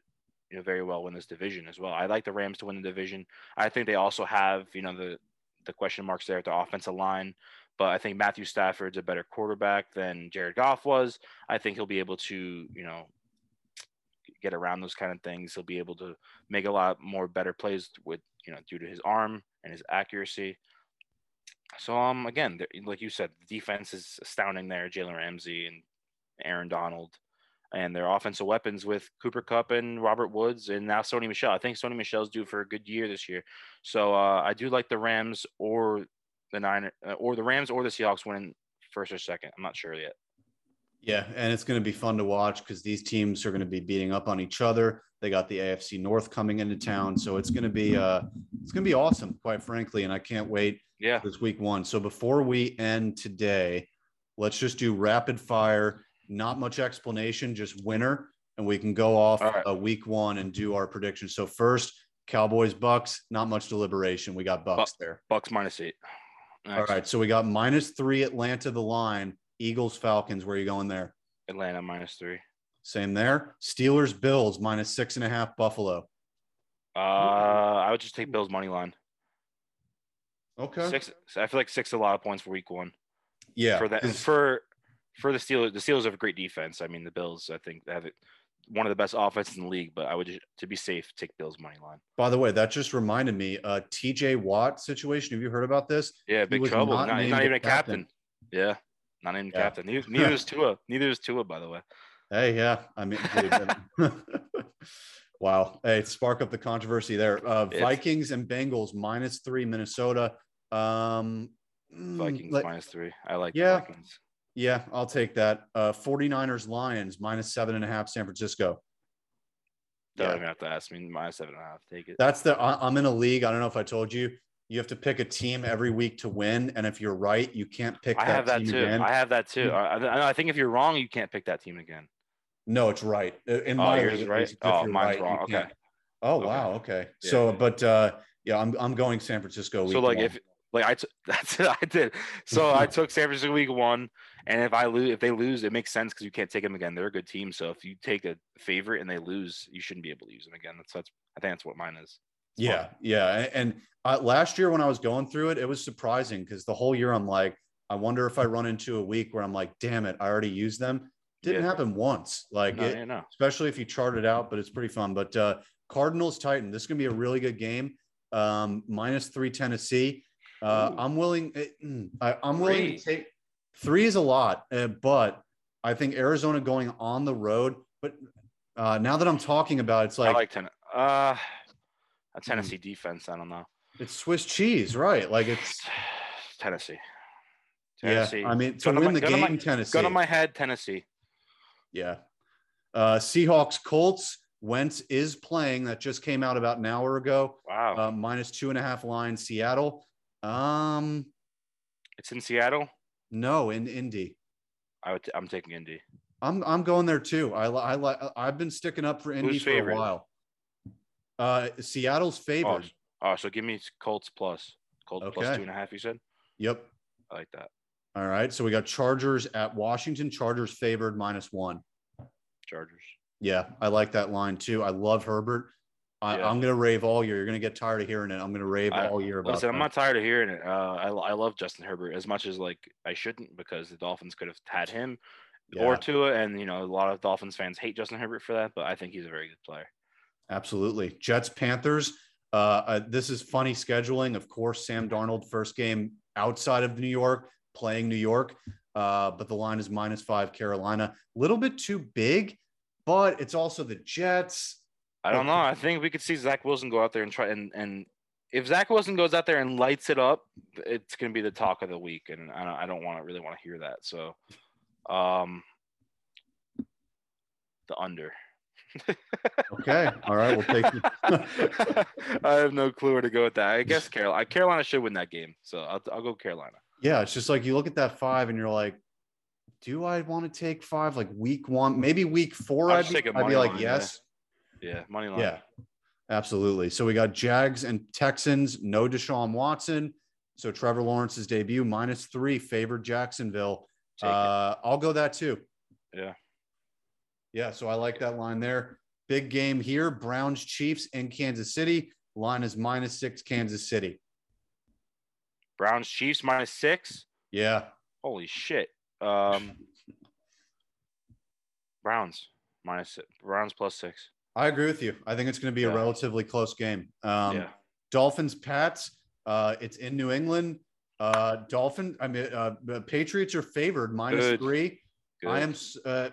you know, very well win this division as well. I like the Rams to win the division. I think they also have, you know, the question marks there at the offensive line. But I think Matthew Stafford's a better quarterback than Jared Goff was. I think he'll be able to, you know, get around those kind of things. He'll be able to make a lot more better plays with, you know, due to his arm and his accuracy. So, again, like you said, the defense is astounding there. Jalen Ramsey and Aaron Donald, and their offensive weapons with Cooper Kupp and Robert Woods, and now Sony Michel. I think Sony Michel's due for a good year this year. So I do like the Rams or the Niners, or the Rams or the Seahawks winning first or second. I'm not sure yet. Yeah, and it's going to be fun to watch because these teams are going to be beating up on each other. They got the AFC North coming into town, so it's going to be awesome, quite frankly, and I can't wait. Yeah, this week one. So before we end today, let's just do rapid fire. Not much explanation, just winner, and we can go off week one and do our predictions. So first, Cowboys Bucks. Not much deliberation. We got Bucks there. Bucks -8. Nice. All right, so we got -3 Atlanta the line. Eagles, Falcons, where are you going there? Atlanta -3. Same there. Steelers, Bills, -6.5 Buffalo. I would just take Bills money line. Okay. Six. I feel like 6 is a lot of points for week one. Yeah. For that, for the Steelers have a great defense. I mean, the Bills, I think, have it one of the best offenses in the league, but I would just, to be safe, take Bills money line. By the way, that just reminded me, TJ Watt situation. Have you heard about this? Yeah, big trouble. He's not even a captain. Yeah. Not even captain. Neither is Tua. Neither is Tua, by the way. Hey, yeah. I mean, dude, wow. Hey, spark up the controversy there. Vikings and Bengals -3 Minnesota. Vikings -3. I like the Vikings. Yeah, I'll take that. 49ers Lions -7.5 San Francisco. Don't even have to ask me. -7.5. Take it. That's I'm in a league. I don't know if I told you. You have to pick a team every week to win, and if you're right, you can't pick that team again. I have that too. I think if you're wrong, you can't pick that team again. No, it's right. In my opinion, right. Oh, mine's wrong. Okay. Oh, wow. Okay. Yeah. So, but yeah, I'm going San Francisco week. So, like, that's what I did. So I took San Francisco week one, and if they lose, it makes sense because you can't take them again. They're a good team. So if you take a favorite and they lose, you shouldn't be able to use them again. I think that's what mine is. Yeah. Yeah. And last year when I was going through it, it was surprising because the whole year I'm like, I wonder if I run into a week where I'm like, damn it, I already used them. Didn't happen once. Especially if you chart it out, but it's pretty fun. But Cardinals Titan, this is going to be a really good game. -3 Tennessee. I'm willing to take 3 is a lot, but I think Arizona going on the road, but now that I'm talking about it, it's like, a Tennessee defense. I don't know. It's Swiss cheese, right? Like it's Tennessee. Yeah, I mean, to win the game, Tennessee. Gun to my head, Tennessee. Yeah. Seahawks, Colts. Wentz is playing. That just came out about an hour ago. Wow. -2.5 line, Seattle. It's in Seattle? No, in Indy. I'm taking Indy. I'm going there too. I've been sticking up for Indy for a while. Seattle's favored. Oh, so give me Colts plus. Colts +2.5, you said? Yep. I like that. All right. So we got Chargers at Washington. Chargers favored -1. Chargers. Yeah. I like that line too. I love Herbert. I'm going to rave all year. You're going to get tired of hearing it. I'm going to rave all year about it. Listen, I'm not tired of hearing it. I love Justin Herbert as much as like I shouldn't because the Dolphins could have had him or Tua. And, you know, a lot of Dolphins fans hate Justin Herbert for that, but I think he's a very good player. Absolutely. Jets, Panthers. This is funny scheduling. Of course, Sam Darnold, first game outside of New York, playing New York. But the line is -5 Carolina. A little bit too big, but it's also the Jets. I don't know. I think we could see Zach Wilson go out there and try. And if Zach Wilson goes out there and lights it up, it's going to be the talk of the week. And I don't really want to hear that. So the under. Okay. All right. We'll take it. I have no clue where to go with that. I guess Carolina should win that game. So I'll go Carolina. Yeah. It's just like you look at that 5 and you're like, do I want to take 5? Like week 1, maybe week 4, I'd be like, yes. Yeah, money line. Yeah, absolutely. So we got Jags and Texans, no Deshaun Watson. So Trevor Lawrence's debut, -3 favored Jacksonville. I'll go that too. Yeah. Yeah, so I like that line there. Big game here, Browns Chiefs in Kansas City. Line is -6 Kansas City. Browns Chiefs -6? Yeah. Holy shit. Browns -6. Browns +6. I agree with you. I think it's going to be a relatively close game. Dolphins, Pats. It's in New England. Patriots are favored -3. Good.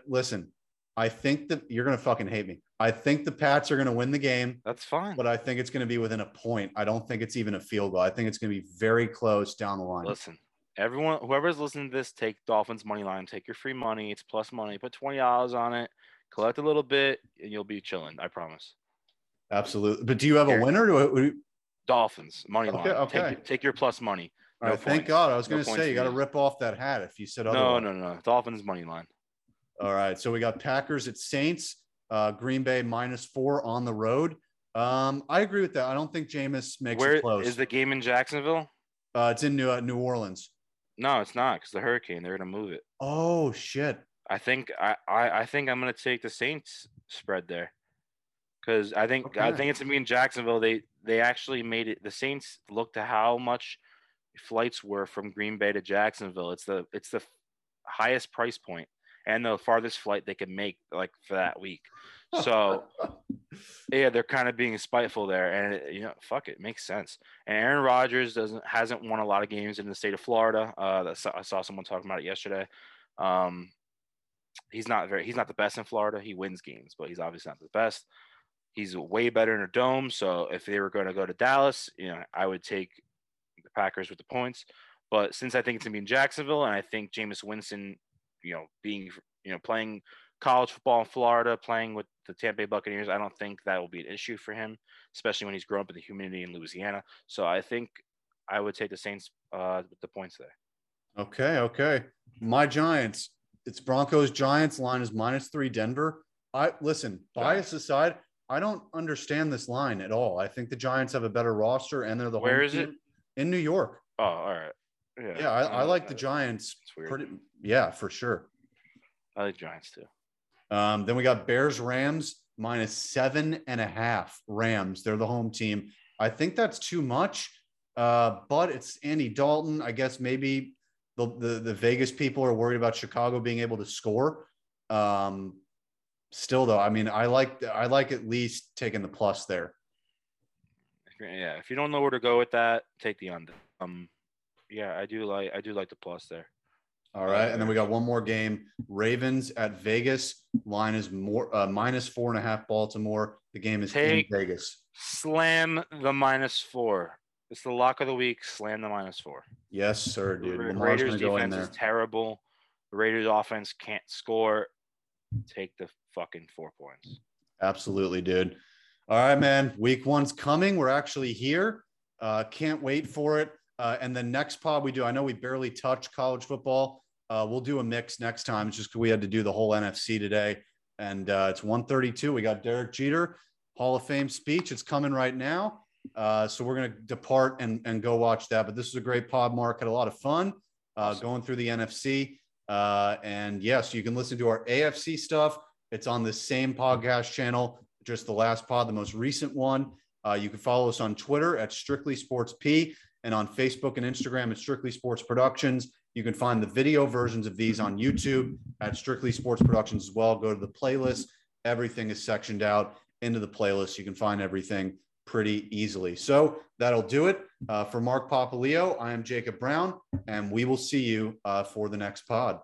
Listen, I think that you're going to fucking hate me. I think the Pats are going to win the game. That's fine. But I think it's going to be within a point. I don't think it's even a field goal. I think it's going to be very close down the line. Listen, everyone, whoever's listening to this, take Dolphins money line. Take your free money. It's plus money. Put $20 on it. Collect a little bit, and you'll be chilling. I promise. Absolutely. But do you have a winner? Dolphins money line. Okay. Take your plus money. All right, thank God. I was going to say you got to rip off that hat if you said otherwise. No. Dolphins money line. All right. So we got Packers at Saints. Green Bay -4 on the road. I agree with that. I don't think Jameis makes it close. Is the game in Jacksonville? It's in New Orleans. No, it's not because the hurricane. They're going to move it. Oh shit. I think I'm gonna take the Saints spread there, because I think it's gonna be in Jacksonville. They actually made it. The Saints looked at how much flights were from Green Bay to Jacksonville. It's the highest price point and the farthest flight they could make like for that week. So yeah, they're kind of being spiteful there, and fuck it, makes sense. And Aaron Rodgers hasn't won a lot of games in the state of Florida. I saw someone talking about it yesterday. He's not the best in Florida. He wins games, but he's obviously not the best. He's way better in a dome. So if they were going to go to Dallas, I would take the Packers with the points. But since I think it's going to be in Jacksonville, and I think Jameis Winston, playing college football in Florida, playing with the Tampa Bay Buccaneers, I don't think that will be an issue for him, especially when he's grown up in the humidity in Louisiana. So I think I would take the Saints with the points there. Okay, okay. My Giants. It's Broncos Giants. Line is -3 Denver. Bias aside, I don't understand this line at all. I think the Giants have a better roster, and they're the home team. Where is it? In New York. Oh, all right. Yeah, yeah, I like the Giants. It's weird. Yeah, for sure. I like Giants too. Then we got Bears Rams -7.5 Rams. They're the home team. I think that's too much. But it's Andy Dalton. I guess maybe the Vegas people are worried about Chicago being able to score. Still though, I mean, I like at least taking the plus there. Yeah, if you don't know where to go with that, take the under. Yeah, I do like the plus there. All right, and then we got one more game. Ravens at Vegas. Line is more -4.5 Baltimore. The game is in Vegas. Slam the -4. It's the lock of the week. Slam the -4. Yes, sir, dude. The Raiders defense is terrible. The Raiders offense can't score. Take the fucking 4 points. Absolutely, dude. All right, man. Week one's coming. We're actually here. Can't wait for it. And the next pod we do, I know we barely touched college football. We'll do a mix next time. It's just because we had to do the whole NFC today. And it's 1:32. We got Derek Jeter, Hall of Fame speech. It's coming right now. So we're going to depart and go watch that. But this is a great pod, Mark. Had a lot of fun going through the NFC. And, yes, so you can listen to our AFC stuff. It's on the same podcast channel, just the last pod, the most recent one. You can follow us on Twitter at Strictly Sports P. And on Facebook and Instagram at Strictly Sports Productions. You can find the video versions of these on YouTube at Strictly Sports Productions as well. Go to the playlist. Everything is sectioned out into the playlist. You can find everything pretty easily. So that'll do it. For Mark Papaleo, I am Jacob Brown, and we will see you for the next pod.